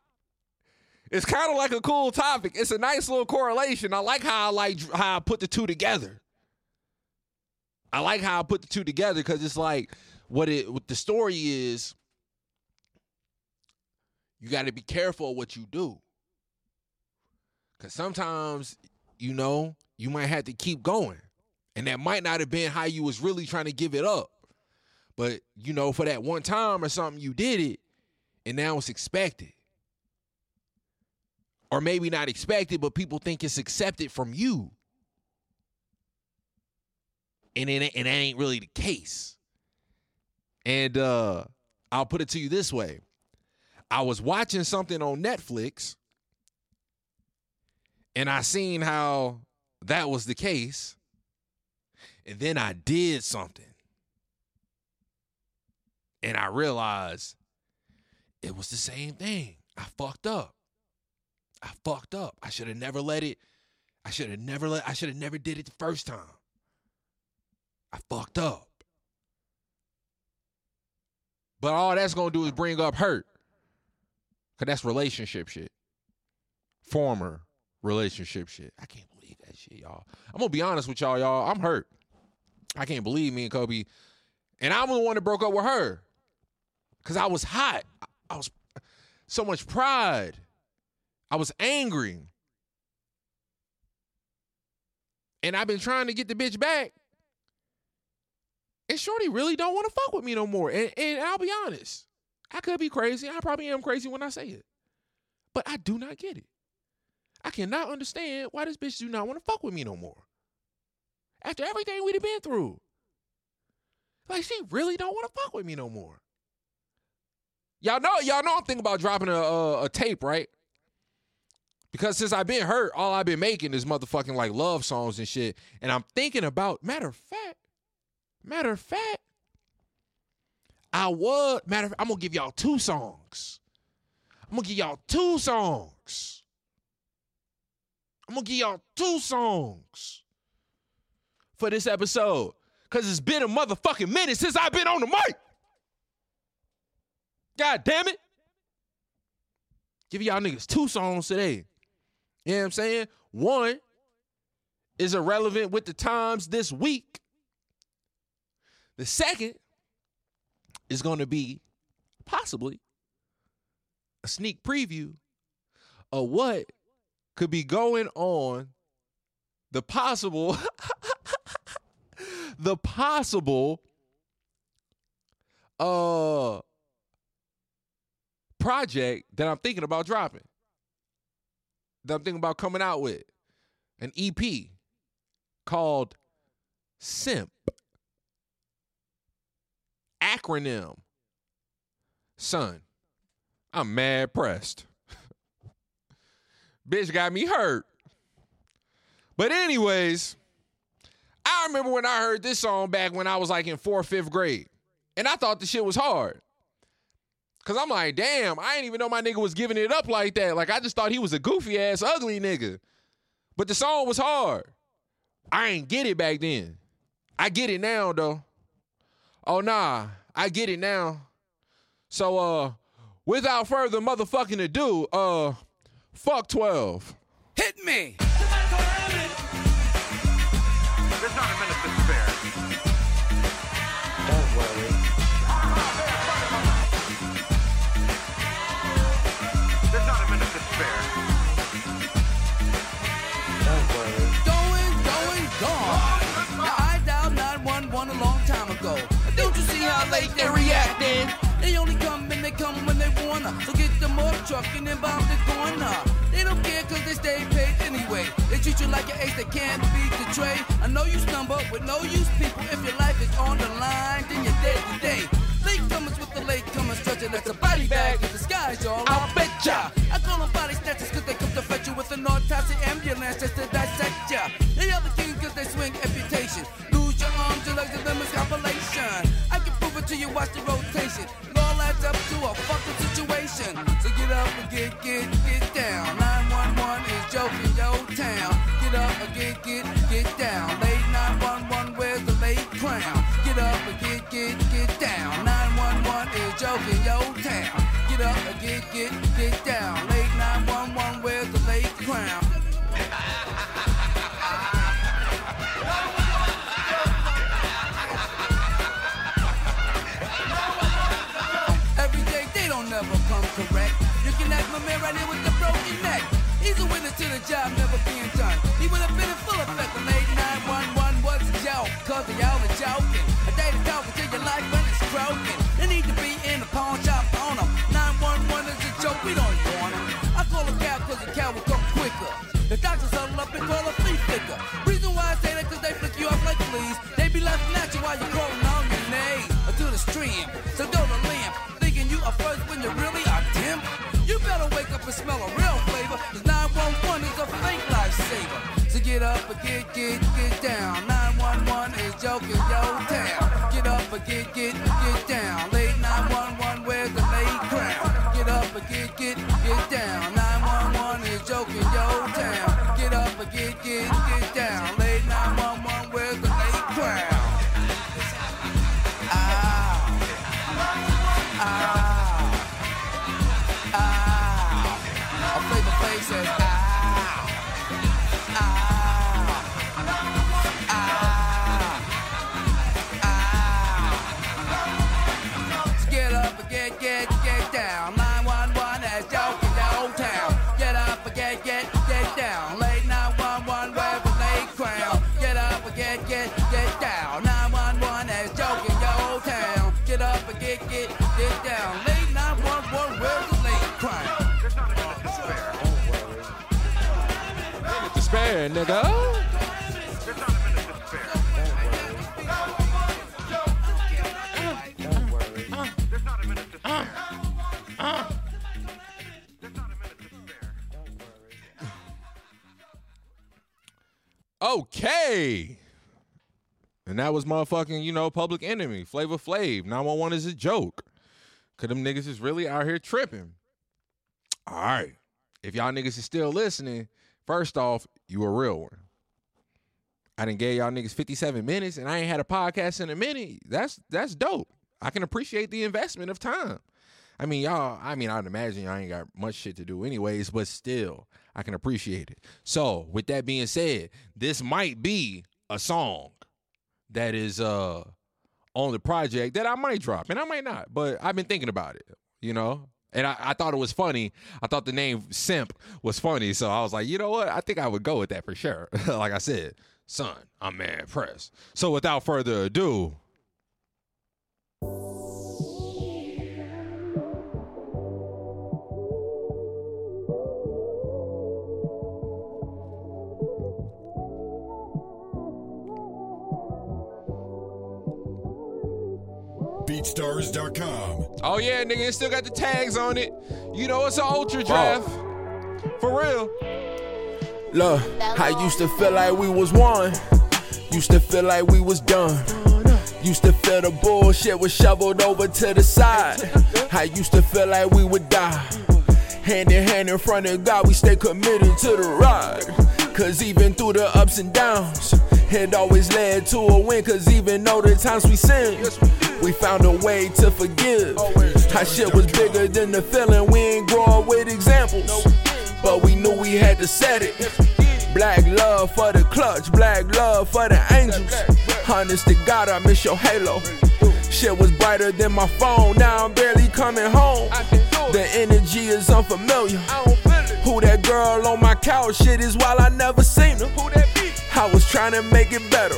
It's kind of like a cool topic. It's a nice little correlation. I like how I like how I put the two together. I like how I put the two together because it's like what it what the story is. You got to be careful of what you do. Because sometimes, you know, you might have to keep going. And that might not have been how you was really trying to give it up. But, you know, for that one time or something, you did it. And now it's expected. Or maybe not expected, but people think it's accepted from you. And it, and that ain't really the case. And uh, I'll put it to you this way. I was watching something on Netflix, and I seen how that was the case, and then I did something. And I realized it was the same thing. I fucked up. I fucked up. I should have never let it. I should have never let. I should have never did it the first time. I fucked up. But all that's gonna do is bring up hurt, cause that's relationship shit. Former relationship shit. I can't believe that shit, y'all. I'm gonna be honest with y'all, y'all. I'm hurt. I can't believe me and Kobe, and I'm the one that broke up with her, cause I was hot. I was so much pride. I was angry. And I've been trying to get the bitch back. And Shorty really don't want to fuck with me no more. And, and I'll be honest. I could be crazy. I probably am crazy when I say it. But I do not get it. I cannot understand why this bitch do not want to fuck with me no more. After everything we'd have been through. Like, she really don't want to fuck with me no more. Y'all know, y'all know I'm thinking about dropping a, a, a tape, right? Because since I've been hurt, all I've been making is motherfucking like love songs and shit. And I'm thinking about, matter of fact, matter of fact, I would, matter of fact, I'm going to give y'all two songs. I'm going to give y'all two songs. I'm going to give y'all two songs for this episode. Because it's been a motherfucking minute since I've been on the mic. God damn it. Give y'all niggas two songs today. You know what I'm saying? One is irrelevant with the times this week. The second is going to be possibly a sneak preview of what could be going on the possible, the possible uh, project that I'm thinking about dropping, that I'm thinking about coming out with, an E P called SIMP. Acronym. Son, I'm mad pressed. Bitch got me hurt. But anyways, I remember when I heard this song back when I was like in fourth, fifth grade. And I thought the shit was hard. Cause I'm like, damn, I didn't even know my nigga was giving it up like that. Like, I just thought he was a goofy ass, ugly nigga. But the song was hard. I ain't get it back then. I get it now though. Oh nah, I get it now. So uh without further motherfucking ado, uh fuck twelve. Hit me! There's not a minute to spare. Don't worry. There's not a minute to spare. Don't worry. Going, going, gone. Now I dialed nine one one a long time ago. Don't you see how late they're reacting? They only come and they come when they wanna. So get the motor truck and then bomb the corner. They don't care cause they stay paid anyway. They treat you like an ace that can't be betrayed. I know you stumble with no use people. If your life is on the line, then you're dead today. Latecomers with the latecomers, stretching that's a body bag in disguise, y'all. I'll bet ya. I call them body snatchers cause they come to fetch you with an autopsy ambulance just to dissect ya. They are the king cause they swing amputation. Arms and legs and limbs compilation. I can prove it to you, watch the rotation. It all adds up to a fucking situation. So get up and get, get, get down. nine one one is joking your town. Get up and get, get, get down. Late night. it, get, get down. Late nine one one, where's the late crown? Every day they don't never come correct. You can act my man right here with the broken neck. He's a witness to the job never being done. He would have been in full effect when late nine one one was a joke. Cause y'all are joking. A day to talk until your life when it's broken. They need to be in the pawn shop on them. nine one one is a joke, we don't want them. I call a cow cause a cow will come quicker. The doctors huddle up and call a flea flicker. Reason why I say that cause they flick you off like fleas. They be laughing at you while you're crawling on your knees. Or to the stream, so go to limb. Thinking you are first when you really are dim. You better wake up and smell a real flavor. Cause nine one one is a fake lifesaver. So get up and get, get, get down. nine one one is joking yo town. Get up and get, get, get down. Late nine one one, where's the late crown? Get up and get, get, get down. nine one one is joking yo town. Get up and get, get, get down. Late nine one one, where's the late crown? Ow. Ow. Ow. I'll play the place says ow. Nigga. Okay. And that was motherfucking, you know, Public Enemy, Flavor Flav. nine one one is a joke. 'Cause them niggas is really out here tripping. All right. If y'all niggas is still listening, first off, you a real one. I done gave y'all niggas fifty-seven minutes and I ain't had a podcast in a minute. That's that's dope. I can appreciate the investment of time. I mean, y'all, I mean, I'd imagine y'all ain't got much shit to do anyways, but still, I can appreciate it. So, with that being said, this might be a song that is uh, on the project that I might drop, and I might not, but I've been thinking about it, you know? And I, I thought it was funny. I thought the name Simp was funny. So I was like, you know what? I think I would go with that for sure. Like I said, son, I'm mad pressed. So without further ado. Beat Stars dot com. Oh yeah, nigga, it still got the tags on it. You know it's an ultra draft. Oh. For real. Look, I used to feel like we was one. Used to feel like we was done. Used to feel the bullshit was shoveled over to the side. I used to feel like we would die. Hand in hand in front of God, we stay committed to the ride. 'Cause even through the ups and downs, it always led to a win. 'Cause even though the times we sinned, we found a way to forgive. Our shit was bigger than the feeling. We ain't growing with examples, but we knew we had to set it. Black love for the clutch, black love for the angels. Honest to God, I miss your halo. Shit was brighter than my phone, now I'm barely coming home. The energy is unfamiliar. Who that girl on my couch? Shit is wild, I never seen her. I was trying to make it better,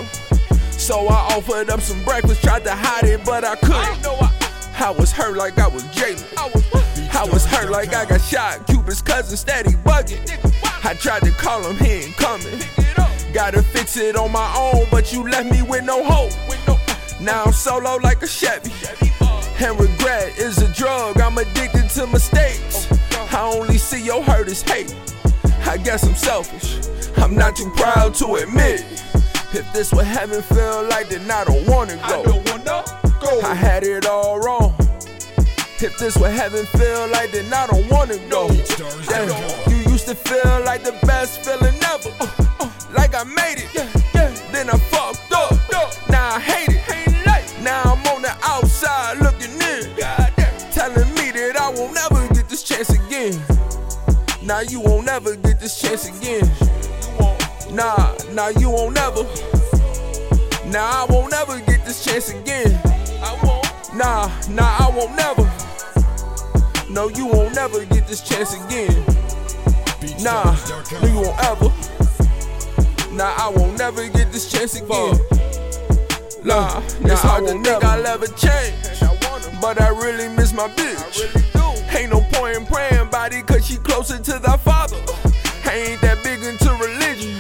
so I offered up some breakfast, tried to hide it, but I couldn't. I was hurt like I was Jalen. I was hurt like I got shot. Cupid's cousin steady bugging. I tried to call him, he ain't coming. Gotta fix it on my own, but you left me with no hope. Now I'm solo like a Chevy, and regret is a drug. I'm addicted to mistakes. I only see your hurt as hate. I guess I'm selfish. I'm not too proud to admit it. If this what heaven feel like, then I don't wanna go. I don't wanna go. I had it all wrong. If this what heaven feel like, then I don't wanna go. Damn, you used to feel like the best feeling ever. Uh, uh, like I made it. Yeah, yeah. Then I fucked up. Now I hate it. Ain't like. Now I'm on the outside looking in. Telling me that I won't never get this chance dance again. Nah, nah, you won't never. Nah, I won't never get this chance again. Nah, nah, I won't never. No, you won't never get this chance again. Nah, no, you won't ever. Nah, I won't never get this chance again. Nah, nah, I won't think I'll ever change. But I really miss my bitch. Ain't no point in praying about it, cause she closer to thy father. I ain't that big into religion,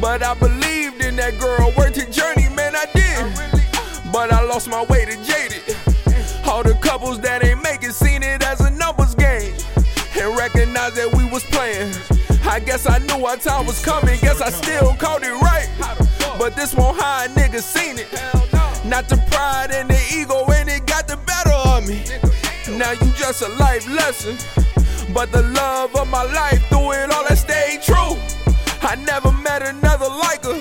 but I believed in that girl. Worth the journey, man, I did. But I lost my way to jaded. All the couples that ain't making seen it as a numbers game and recognized that we was playing. I guess I knew our time was coming. Guess I still called it right. But this won't hide, niggas seen it. Not the pride and the ego in it got the better of me. Now you just a life lesson, but the love of my life through it all that stayed true. I never met another like her,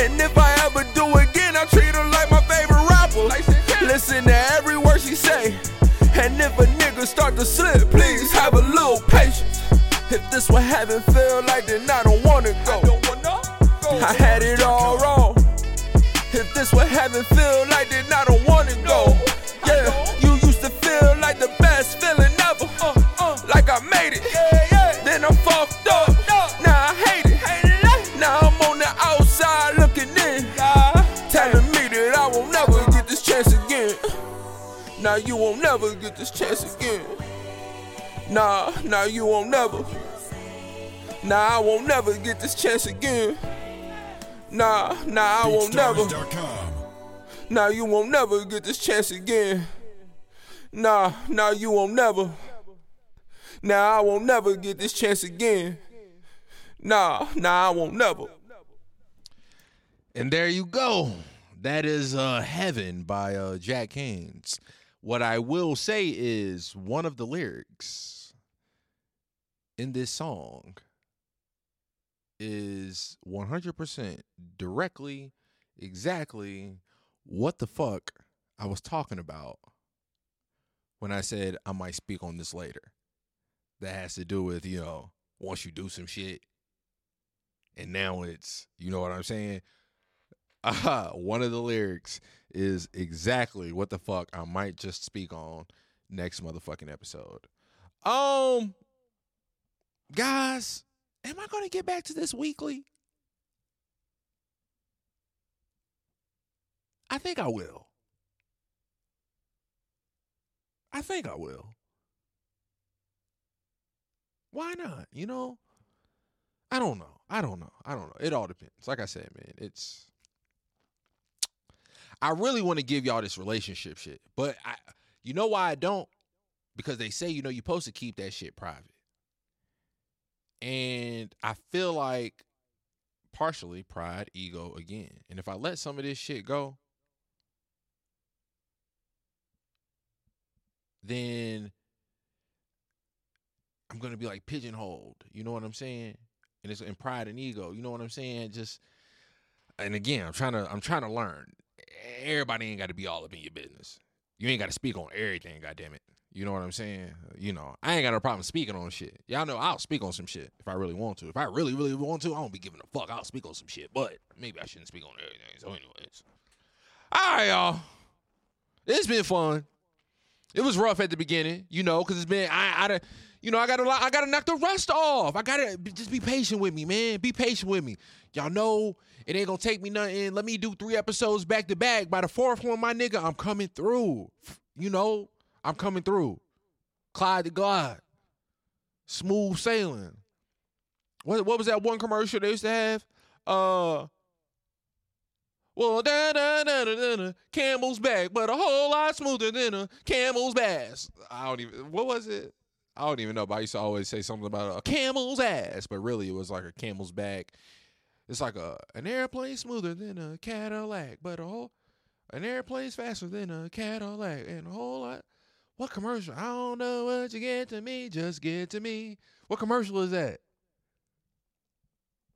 and if I ever do again, I treat her like my favorite rapper. Listen to every word she say, and if a nigga start to slip, please have a little patience. If this what heaven feel like, then I don't wanna go. I had it all wrong. If this what heaven feel like, then I don't wanna go. Yeah, you used to feel like the best feeling ever, uh, uh, like I made it. Yeah, yeah. Then I'm fucked up. Now I hate it. Now I'm on the outside looking in, telling me that I won't never get this chance again. Now you won't never get this chance again. Nah, nah, you won't never. Nah, I won't never get this chance again. Nah, nah, I won't never. Nah, you won't never get this chance again. Nah, nah, you won't never. Nah, I won't never get this chance again. Nah, nah, I won't never. And there you go. That is uh, Heaven by uh, Jack Haynes. What I will say is one of the lyrics in this song is one hundred percent directly, exactly what the fuck I was talking about when I said I might speak on this later. That has to do with, you know, once you do some shit and now it's, you know what I'm saying? Aha, one of the lyrics is exactly what the fuck I might just speak on next motherfucking episode. Um, guys, am I going to get back to this weekly? I think I will. I think I will. Why not? You know? I don't know. I don't know. I don't know. It all depends. Like I said, man, it's... I really want to give y'all this relationship shit, but I, you know why I don't? Because they say, you know, you're supposed to keep that shit private. And I feel like partially pride, ego again. And if I let some of this shit go, then I'm going to be like pigeonholed. You know what I'm saying? And it's in pride and ego. You know what I'm saying? Just, and again, I'm trying to, I'm trying to learn. Everybody ain't got to be all up in your business. You ain't got to speak on everything, goddammit. You know what I'm saying? You know, I ain't got no problem speaking on shit. Y'all know I'll speak on some shit if I really want to. If I really, really want to, I don't be giving a fuck. I'll speak on some shit, but maybe I shouldn't speak on everything. So anyways. All right, y'all. It's been fun. It was rough at the beginning, you know, because it's been, I, I, you know, I got to I gotta knock the rust off. I got to just be patient with me, man. Be patient with me. Y'all know it ain't going to take me nothing. Let me do three episodes back to back. By the fourth one, my nigga, I'm coming through, you know. I'm coming through. Clyde the God. Smooth sailing. What, what was that one commercial they used to have? Uh, well, da da da da da. Camel's back, but a whole lot smoother than a camel's ass. I don't even. What was it? I don't even know. But I used to always say something about a camel's ass, but really it was like a camel's back. It's like a an airplane smoother than a Cadillac, but a whole an airplane's faster than a Cadillac, and a whole lot. What commercial? I don't know what you get to me, just get to me. What commercial is that?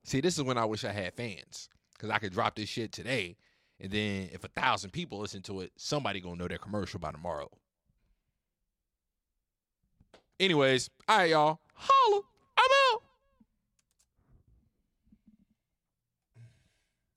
See, this is when I wish I had fans, because I could drop this shit today, and then if a thousand people listen to it, somebody gonna know that commercial by tomorrow. Anyways, all right, y'all. Holla.